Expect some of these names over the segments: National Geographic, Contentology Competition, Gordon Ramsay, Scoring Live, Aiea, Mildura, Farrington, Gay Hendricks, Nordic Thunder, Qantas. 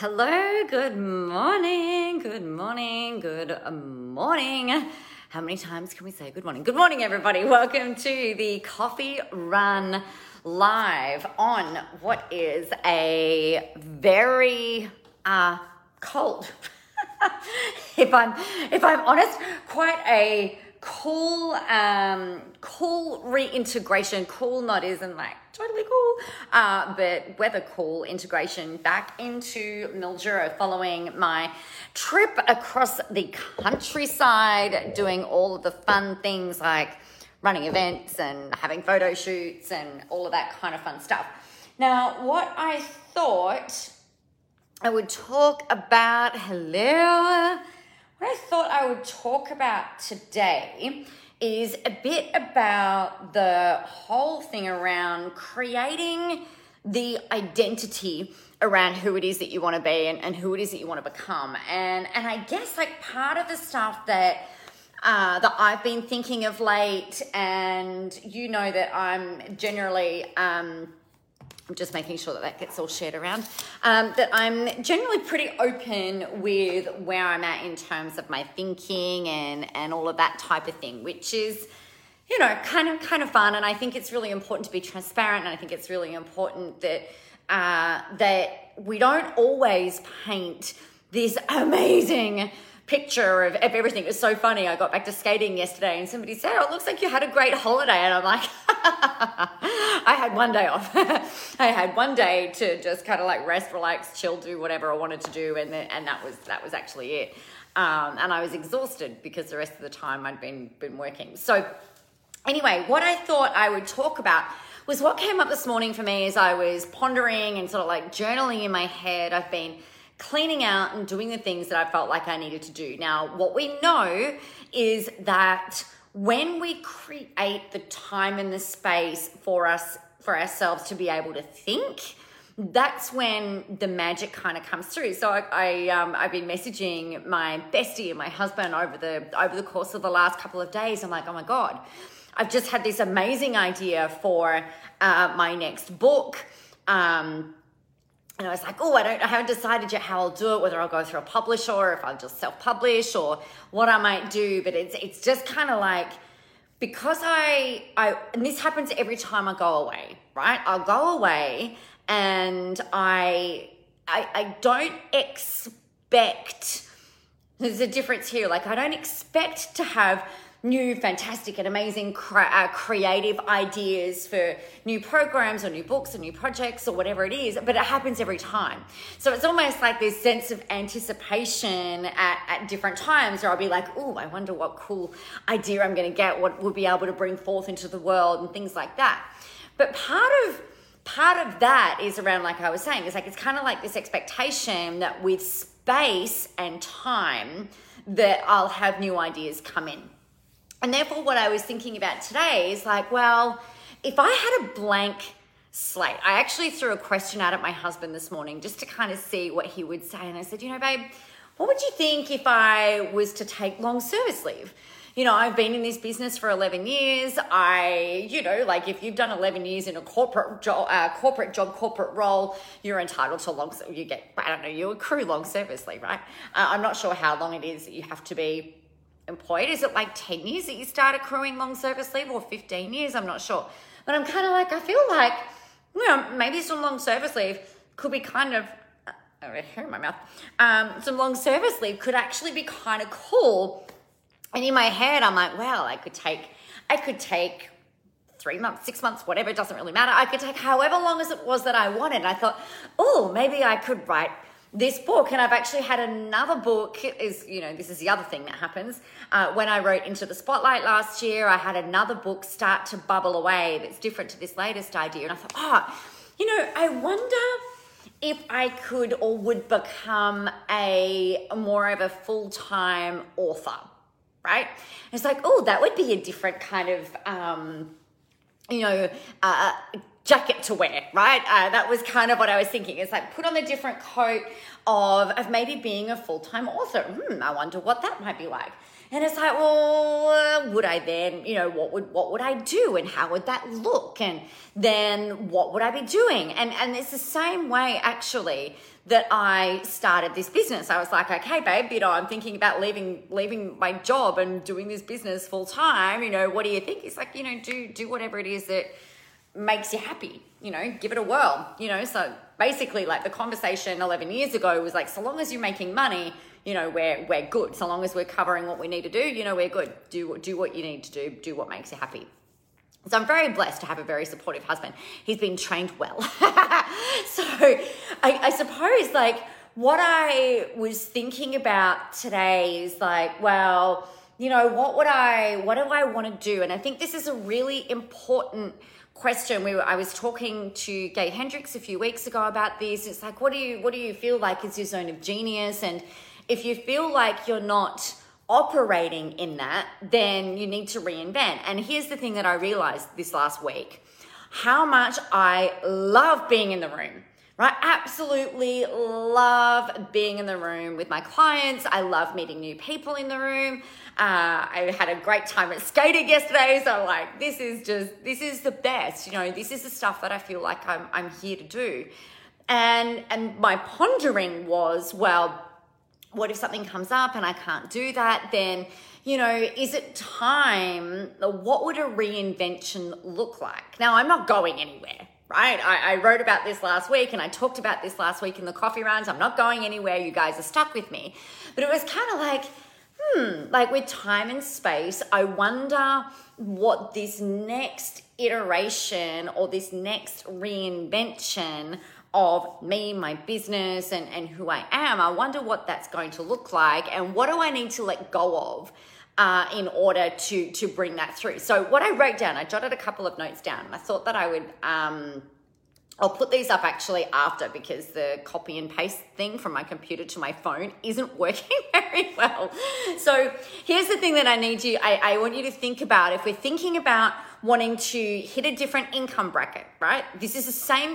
Hello, good morning, good morning, good morning. How many times can we say good morning? Good morning, everybody. Welcome to the Coffee Run Live on what is a very cold, if I'm honest, quite a cool reintegration, cool not isn't like totally cool, but weather cool integration back into Mildura following my trip across the countryside, doing all of the fun things like running events and having photo shoots and all of that kind of fun stuff. Now, what I thought I would talk about, what I thought I would talk about today is a bit about the whole thing around creating the identity around who it is that you want to be and who it is that you want to become. And I guess like part of the stuff that that I've been thinking of late, and you know that I'm generally I'm just making sure that that gets all shared around, that I'm generally pretty open with where I'm at in terms of my thinking and all of that type of thing, which is, you know, kind of fun. And I think it's really important to be transparent, and I think it's really important that that we don't always paint this amazing picture of everything. It was so funny. I got back to skating yesterday and somebody said, "Oh, it looks like you had a great holiday." And I'm like, I had one day off. I had one day to just kind of like rest, relax, chill, do whatever I wanted to do. And that was actually it. And I was exhausted because the rest of the time I'd been working. So anyway, what I thought I would talk about was what came up this morning for me as I was pondering and sort of like journaling in my head. I've been cleaning out and doing the things that I felt like I needed to do. Now, what we know is that when we create the time and the space for ourselves to be able to think, that's when the magic kind of comes through. So I've been messaging my bestie and my husband over the course of the last couple of days. I'm like, oh my God, I've just had this amazing idea for my next book. And I was like, oh, I haven't decided yet how I'll do it, whether I'll go through a publisher or if I'll just self-publish or what I might do. But it's just kind of like, because I and this happens every time I go away, right? I'll go away and I don't expect, there's a difference here. Like I don't expect to have new, fantastic and amazing creative ideas for new programs or new books or new projects or whatever it is, but it happens every time. So it's almost like this sense of anticipation at different times where I'll be like, oh, I wonder what cool idea I'm going to get, what we'll be able to bring forth into the world and things like that. But part of that is around, like I was saying, it's like it's kind of like this expectation that with space and time that I'll have new ideas come in. And therefore, what I was thinking about today is like, well, if I had a blank slate, I actually threw a question out at my husband this morning just to kind of see what he would say. And I said, you know, babe, what would you think if I was to take long service leave? You know, I've been in this business for 11 years. You know, like if you've done 11 years in a corporate role, you're entitled to long, you get, I don't know, you accrue long service leave, right? I'm not sure how long it is that you have to be employed. Is it like 10 years that you start accruing long service leave or 15 years? I'm not sure. But I'm kind of like, I feel like, you know, maybe some long service leave could be kind of, I have a hair in my mouth. Some long service leave could actually be kind of cool. And in my head, I'm like, wow, I could take 3 months, 6 months, whatever, it doesn't really matter. I could take however long as it was that I wanted. I thought, oh, maybe I could write this book. And I've actually had another book is, you know, this is the other thing that happens. When I wrote Into the Spotlight last year, I had another book start to bubble away that's different to this latest idea. And I thought, oh, you know, I wonder if I could or would become a more of a full-time author, right? And it's like, oh, that would be a different kind of, you know, jacket to wear, right? That was kind of what I was thinking. It's like, put on a different coat of maybe being a full-time author. I wonder what that might be like. And it's like, well, would I then, what would I do, and how would that look, and then what would I be doing? And it's the same way, actually, that I started this business. I was like, okay, babe, I'm thinking about leaving my job and doing this business full time. What do you think? It's like, do whatever it is that makes you happy, give it a whirl, so basically, like, the conversation 11 years ago was like, so long as you're making money, we're good. So long as we're covering what we need to do, we're good. Do what you need to do what makes you happy. So I'm very blessed to have a very supportive husband. He's been trained well. So I suppose, like, what I was thinking about today is like, well, what do I want to do? And I think this is a really important question. I was talking to Gay Hendricks a few weeks ago about this. It's like, what do you feel like is your zone of genius? And if you feel like you're not operating in that, then you need to reinvent. And here's the thing that I realized this last week: how much I love being in the room. Right? Absolutely love being in the room with my clients. I love meeting new people in the room. I had a great time at Skating yesterday. So I'm like, this is the best. This is the stuff that I feel like I'm here to do. And my pondering was, well, what if something comes up and I can't do that? Then, is it time? What would a reinvention look like? Now, I'm not going anywhere. Right? I wrote about this last week, and I talked about this last week in the coffee rounds. I'm not going anywhere. You guys are stuck with me. But it was kind of like, like, with time and space, I wonder what this next iteration or this next reinvention of me, my business, and who I am, I wonder what that's going to look like, and what do I need to let go of in order to bring that through. So what I wrote down, I jotted a couple of notes down. I thought that I would, I'll put these up actually after, because the copy and paste thing from my computer to my phone isn't working very well. So here's the thing that I want you to think about. If we're thinking about wanting to hit a different income bracket, right? This is the same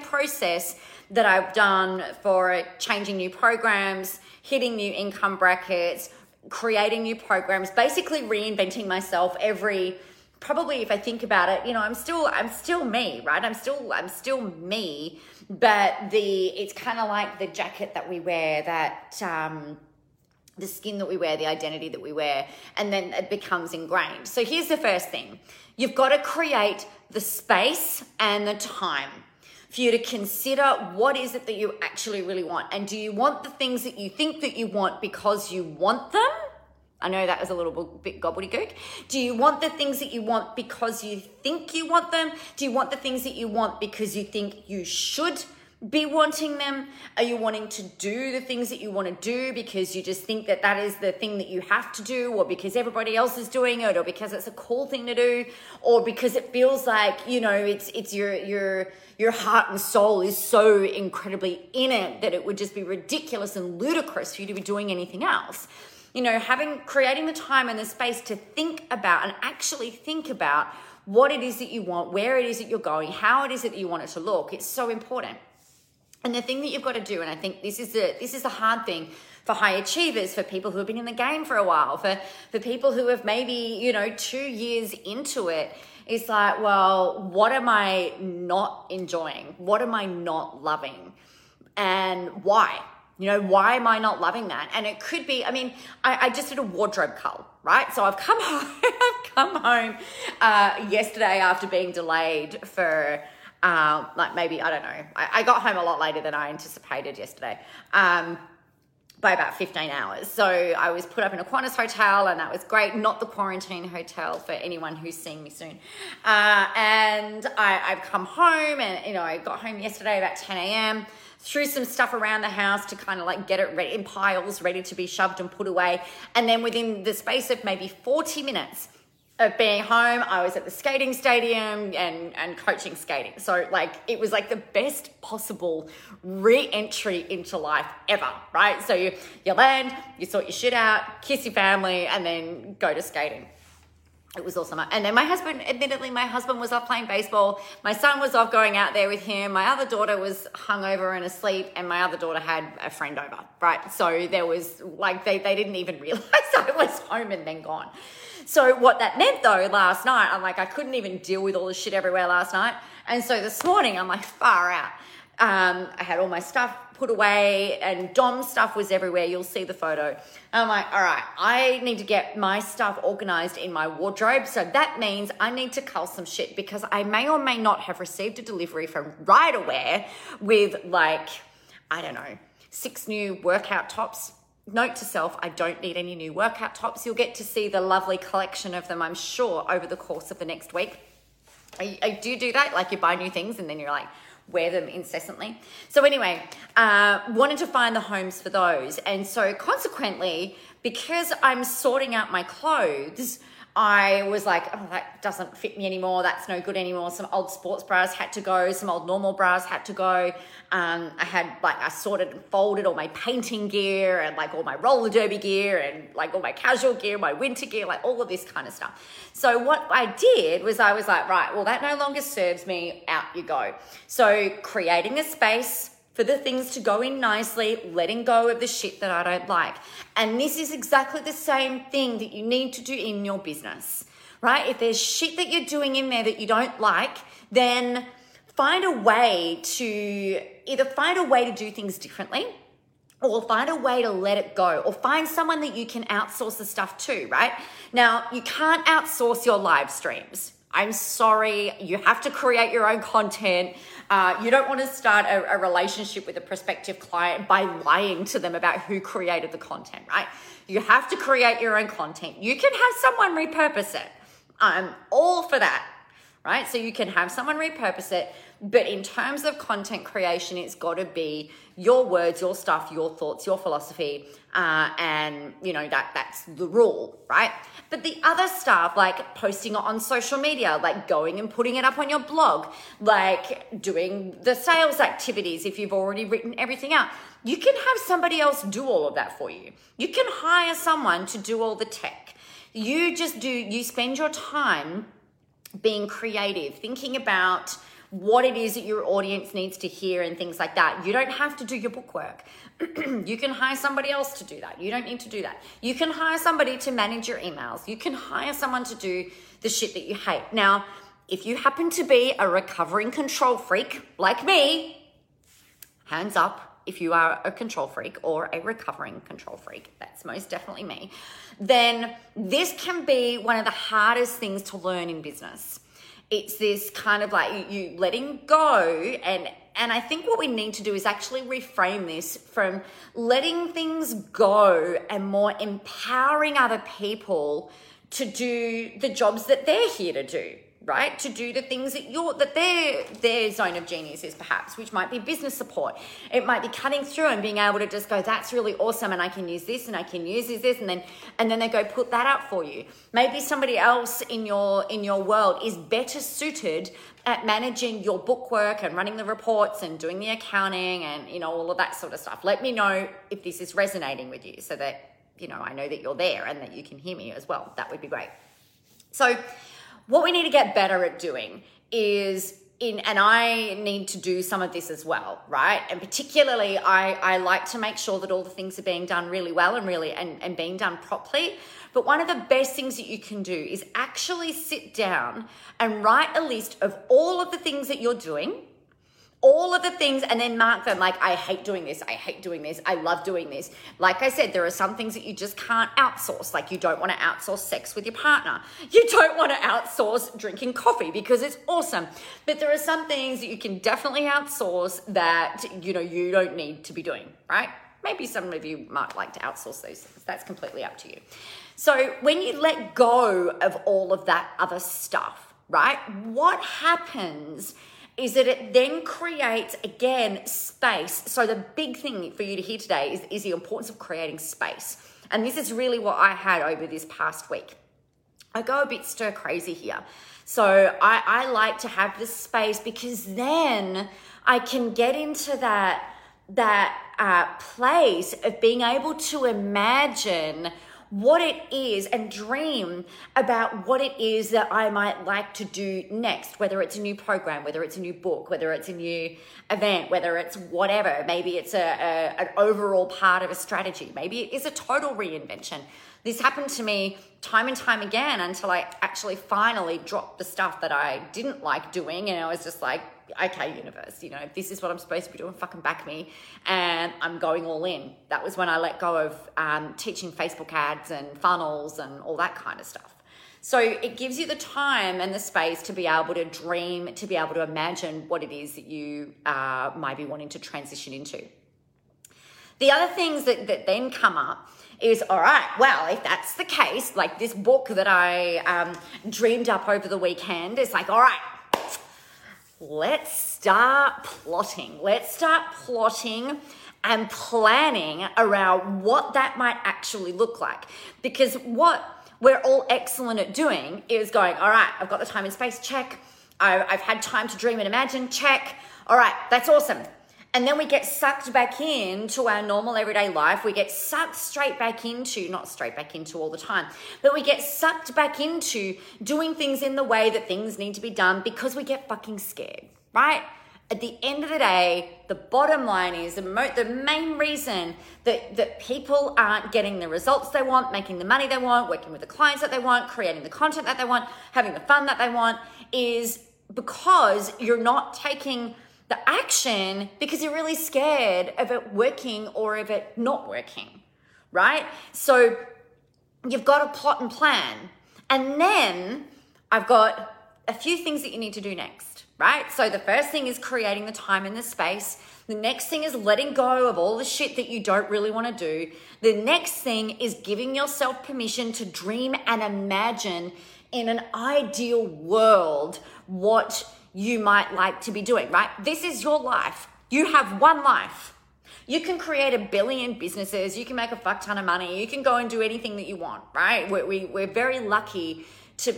process that I've done for changing new programs, hitting new income brackets, creating new programs, basically reinventing myself every, probably, if I think about it, I'm still me, right? I'm still me, but it's kind of like the jacket that we wear, that, the skin that we wear, the identity that we wear, and then it becomes ingrained. So here's the first thing. You've got to create the space and the time for you to consider what is it that you actually really want. And do you want the things that you think that you want because you want them? I know that was a little bit gobbledygook. Do you want the things that you want because you think you want them? Do you want the things that you want because you think you should be wanting them? Are you wanting to do the things that you want to do because you just think that is the thing that you have to do, or because everybody else is doing it, or because it's a cool thing to do, or because it feels like, it's your heart and soul is so incredibly in it that it would just be ridiculous and ludicrous for you to be doing anything else? Creating the time and the space to think about and actually think about what it is that you want, where it is that you're going, how it is that you want it to look. It's so important. And the thing that you've got to do, and I think this is the hard thing for high achievers, for people who have been in the game for a while, for people who have maybe, 2 years into it, it's like, well, what am I not enjoying? What am I not loving? And why? Why am I not loving that? And it could be, I just did a wardrobe cull, right? So I've come home, yesterday after being delayed for... I don't know. I got home a lot later than I anticipated yesterday, by about 15 hours. So I was put up in a Qantas hotel, and that was great. Not the quarantine hotel, for anyone who's seeing me soon. And I've come home, and, I got home yesterday about 10 a.m., threw some stuff around the house to kind of like get it ready, in piles, ready to be shoved and put away. And then within the space of maybe 40 minutes of being home, I was at the skating stadium and coaching skating. So, like, it was like the best possible re-entry into life ever, right? So you land, you sort your shit out, kiss your family, and then go to skating. It was awesome. And then my husband, admittedly, my husband was off playing baseball. My son was off going out there with him. My other daughter was hungover and asleep, and my other daughter had a friend over, right? So there was like, they didn't even realize I was home and then gone. So what that meant though, last night, I'm like, I couldn't even deal with all the shit everywhere last night. And so this morning I'm like, far out. I had all my stuff put away and Dom's stuff was everywhere. You'll see the photo. And I'm like, all right, I need to get my stuff organized in my wardrobe. So that means I need to cull some shit because I may or may not have received a delivery from Riderwear with like, I don't know, 6 new workout tops. Note to self, I don't need any new workout tops. You'll get to see the lovely collection of them, I'm sure, over the course of the next week. I do that, like you buy new things and then you're like, wear them incessantly. So anyway, wanted to find the homes for those. And so consequently, because I'm sorting out my clothes, I was like, oh, that doesn't fit me anymore. That's no good anymore. Some old sports bras had to go. Some old normal bras had to go. I sorted and folded all my painting gear and like all my roller derby gear and like all my casual gear, my winter gear, like all of this kind of stuff. So what I did was I was like, right, well, that no longer serves me. Out you go. So creating a space for the things to go in nicely, letting go of the shit that I don't like. And this is exactly the same thing that you need to do in your business, right? If there's shit that you're doing in there that you don't like, then find a way to either find a way to do things differently or find a way to let it go or find someone that you can outsource the stuff to, right? Now, you can't outsource your live streams. I'm sorry, you have to create your own content. You don't want to start a relationship with a prospective client by lying to them about who created the content, right? You have to create your own content. You can have someone repurpose it. I'm all for that, right? So you can have someone repurpose it. But in terms of content creation, it's got to be your words, your stuff, your thoughts, your philosophy. And, you know, that's the rule, right? But the other stuff, like posting on social media, like going and putting it up on your blog, like doing the sales activities if you've already written everything out, you can have somebody else do all of that for you. You can hire someone to do all the tech. You spend your time being creative, thinking about what it is that your audience needs to hear and things like that. You don't have to do your book work. You can hire somebody else to do that. You don't need to do that. You can hire somebody to manage your emails. You can hire someone to do the shit that you hate. Now, if you happen to be a recovering control freak like me, hands up if you are a control freak or a recovering control freak. That's most definitely me. Then this can be one of the hardest things to learn in business. It's this kind of like you letting go, and I think what we need to do is actually reframe this from letting things go and more empowering other people to do the jobs that they're here to do, right? To do the things that their zone of genius is perhaps, which might be business support. It might be cutting through and being able to just go, that's really awesome, and I can use this, and I can use this, and then they go put that up for you. Maybe somebody else in your world is better suited at managing your bookwork and running the reports and doing the accounting and, you know, all of that sort of stuff. Let me know if this is resonating with you so that, you know, I know that you're there and that you can hear me as well. That would be great. So what we need to get better at doing is and I need to do some of this as well, right? And particularly I like to make sure that all the things are being done really well and really and being done properly. But one of the best things that you can do is actually sit down and write a list of all of the things that you're doing, all of the things, and then mark them like, I hate doing this, I hate doing this, I love doing this. Like I said, there are some things that you just can't outsource. Like you don't want to outsource sex with your partner. You don't want to outsource drinking coffee because it's awesome. But there are some things that you can definitely outsource that, you know, you don't need to be doing, right? Maybe some of you might like to outsource those things. That's completely up to you. So when you let go of all of that other stuff, right, what happens is that it then creates, again, space. So the big thing for you to hear today is the importance of creating space. And this is really what I had over this past week. I go a bit stir crazy here. So I like to have this space because then I can get into that place of being able to imagine what it is and dream about what it is that I might like to do next, whether it's a new program, whether it's a new book, whether it's a new event, whether it's whatever. Maybe it's an overall part of a strategy. Maybe it is a total reinvention. This happened to me time and time again until I actually finally dropped the stuff that I didn't like doing, and I was just like, okay, universe, you know, this is what I'm supposed to be doing, fucking back me, and I'm going all in. That was when I let go of teaching Facebook ads and funnels and all that kind of stuff. So it gives you the time and the space to be able to dream, to be able to imagine what it is that you might be wanting to transition into. The other things that then come up is, all right, well, if that's the case, like this book that I dreamed up over the weekend, it's like, all right, let's start plotting and planning around what that might actually look like. Because what we're all excellent at doing is going, all right, I've got the time and space, check. I've had time to dream and imagine, check. All right, that's awesome. And then we get sucked back into our normal everyday life. We get sucked straight back into, not straight back into all the time, but we get sucked back into doing things in the way that things need to be done because we get fucking scared, right? At the end of the day, the bottom line is the main reason that people aren't getting the results they want, making the money they want, working with the clients that they want, creating the content that they want, having the fun that they want, is because you're not taking the action because you're really scared of it working or of it not working, right? So you've got to plot and plan. And then I've got a few things that you need to do next, right? So the first thing is creating the time and the space. The next thing is letting go of all the shit that you don't really want to do. The next thing is giving yourself permission to dream and imagine in an ideal world what you might like to be doing, right? This is your life. You have one life. You can create 1 billion businesses. You can make a fuck ton of money. You can go and do anything that you want, right? We're very lucky to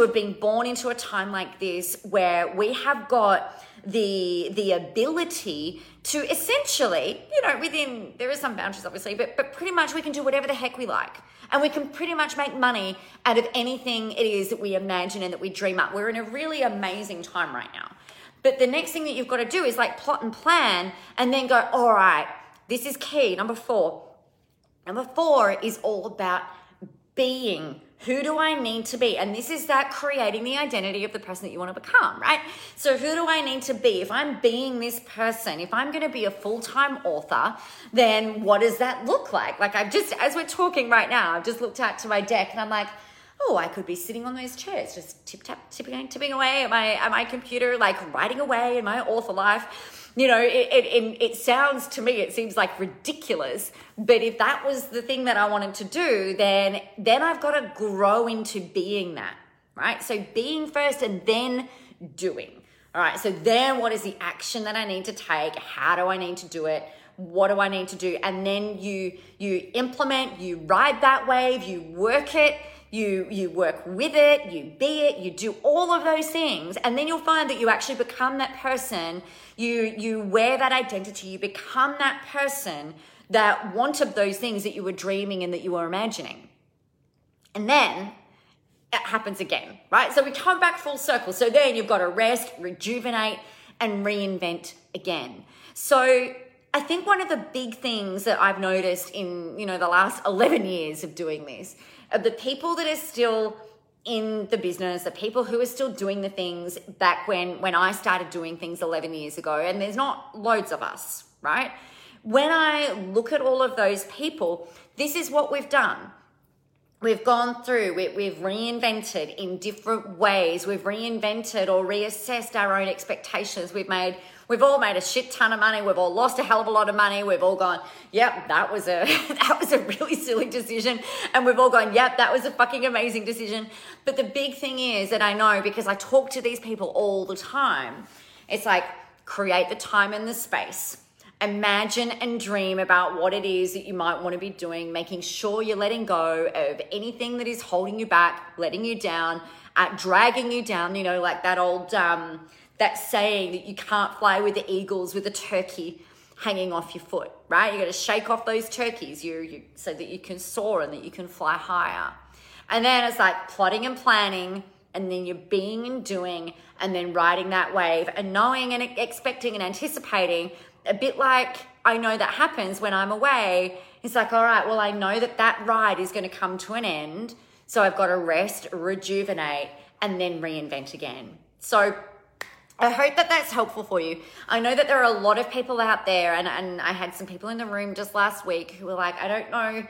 have been born into a time like this where we have got the ability to essentially, you know, within, there are some boundaries obviously, but pretty much we can do whatever the heck we like. And we can pretty much make money out of anything it is that we imagine and that we dream up. We're in a really amazing time right now. But the next thing that you've got to do is like plot and plan and then go, all right, this is key. Number 4. Number 4 is all about being. Who do I need to be? And this is that creating the identity of the person that you want to become, right? So who do I need to be? If I'm being this person, if I'm going to be a full-time author, then what does that look like? Like I've just, as we're talking right now, I've just looked out to my deck and I'm like, oh, I could be sitting on those chairs, just tipping away at my computer, like writing away in my author life. You know, it sounds to me, it seems like ridiculous, but if that was the thing that I wanted to do, then I've got to grow into being that, right? So being first and then doing. All right, so then what is the action that I need to take? How do I need to do it? What do I need to do? And then you implement, you ride that wave, you work it, you work with it, you be it, you do all of those things, and then you'll find that you actually become that person. You wear that identity, you become that person that wanted those things that you were dreaming and that you were imagining. And then it happens again, right? So we come back full circle. So then you've got to rest, rejuvenate, and reinvent again. So I think one of the big things that I've noticed in, you know, the last 11 years of doing this, of the people that are still in the business, the people who are still doing the things back when I started doing things 11 years ago, and there's not loads of us, right? When I look at all of those people, this is what we've done. We've gone through, we've reinvented in different ways. We've reinvented or reassessed our own expectations. We've all made a shit ton of money. We've all lost a hell of a lot of money. We've all gone, yep, that was a really silly decision. And we've all gone, yep, that was a fucking amazing decision. But the big thing is that I know, because I talk to these people all the time, it's like, create the time and the space. Imagine and dream about what it is that you might want to be doing, making sure you're letting go of anything that is holding you back, letting you down, dragging you down, you know, like that old, that saying that you can't fly with the eagles, with a turkey. hanging off your foot, right? You got to shake off those turkeys you so that you can soar and that you can fly higher. And then it's like plotting and planning, and then you're being and doing, and then riding that wave and knowing and expecting and anticipating. A bit like I know that happens when I'm away. It's like, all right, well, I know that that ride is going to come to an end. So I've got to rest, rejuvenate, and then reinvent again. So I hope that that's helpful for you. I know that there are a lot of people out there, and I had some people in the room just last week who were like, I don't know,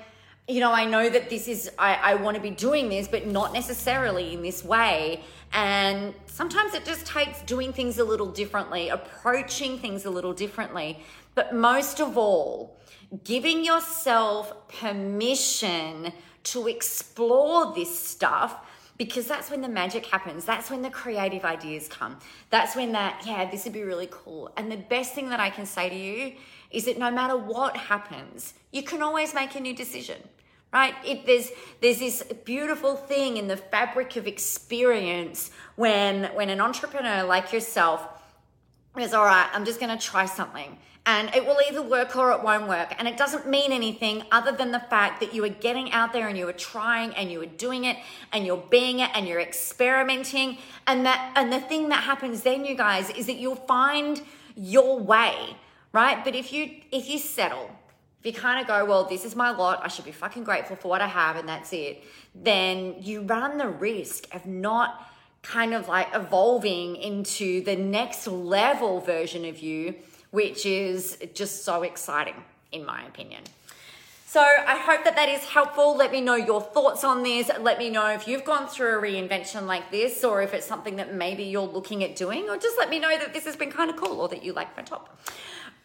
you know, I know that this is, I want to be doing this, but not necessarily in this way. And sometimes it just takes doing things a little differently, approaching things a little differently. But most of all, giving yourself permission to explore this stuff, because that's when the magic happens. That's when the creative ideas come. That's when this would be really cool. And the best thing that I can say to you is that no matter what happens, you can always make a new decision, right? There's this beautiful thing in the fabric of experience when an entrepreneur like yourself is, all right, I'm just going to try something. And it will either work or it won't work. And it doesn't mean anything other than the fact that you are getting out there and you are trying and you are doing it and you're being it and you're experimenting. And the thing that happens then, you guys, is that you'll find your way, right? But if you settle, if you kind of go, well, this is my lot, I should be fucking grateful for what I have and that's it, then you run the risk of not kind of like evolving into the next level version of you, which is just so exciting, in my opinion. So I hope that is helpful. Let me know your thoughts on this. Let me know if you've gone through a reinvention like this, or if it's something that maybe you're looking at doing, or just let me know that this has been kind of cool or that you like my top.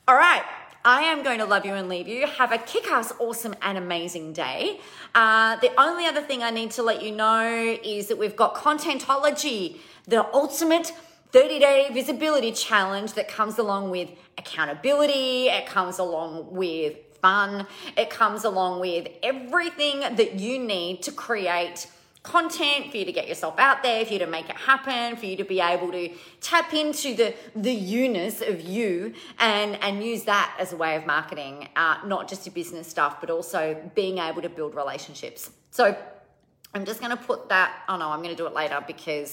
All right. I am going to love you and leave you. Have a kick-ass, awesome, and amazing day. The only other thing I need to let you know is that we've got Contentology, the ultimate 30-day visibility challenge that comes along with accountability. It comes along with fun. It comes along with everything that you need to create content, for you to get yourself out there, for you to make it happen, for you to be able to tap into the you-ness of you and use that as a way of marketing, not just your business stuff, but also being able to build relationships. So I'm just going to put that, I'm going to do it later because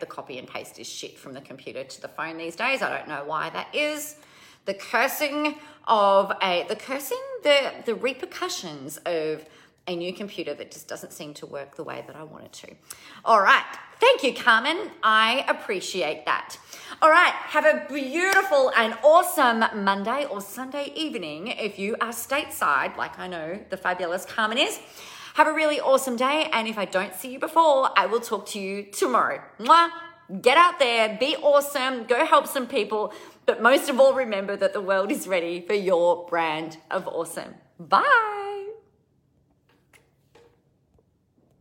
the copy and paste is shit from the computer to the phone these days. I don't know why that is. The repercussions of a new computer that just doesn't seem to work the way that I want it to. All right. Thank you, Carmen. I appreciate that. All right. Have a beautiful and awesome Monday or Sunday evening if you are stateside, like I know the fabulous Carmen is. Have a really awesome day. And if I don't see you before, I will talk to you tomorrow. Mwah. Get out there. Be awesome. Go help some people. But most of all, remember that the world is ready for your brand of awesome. Bye.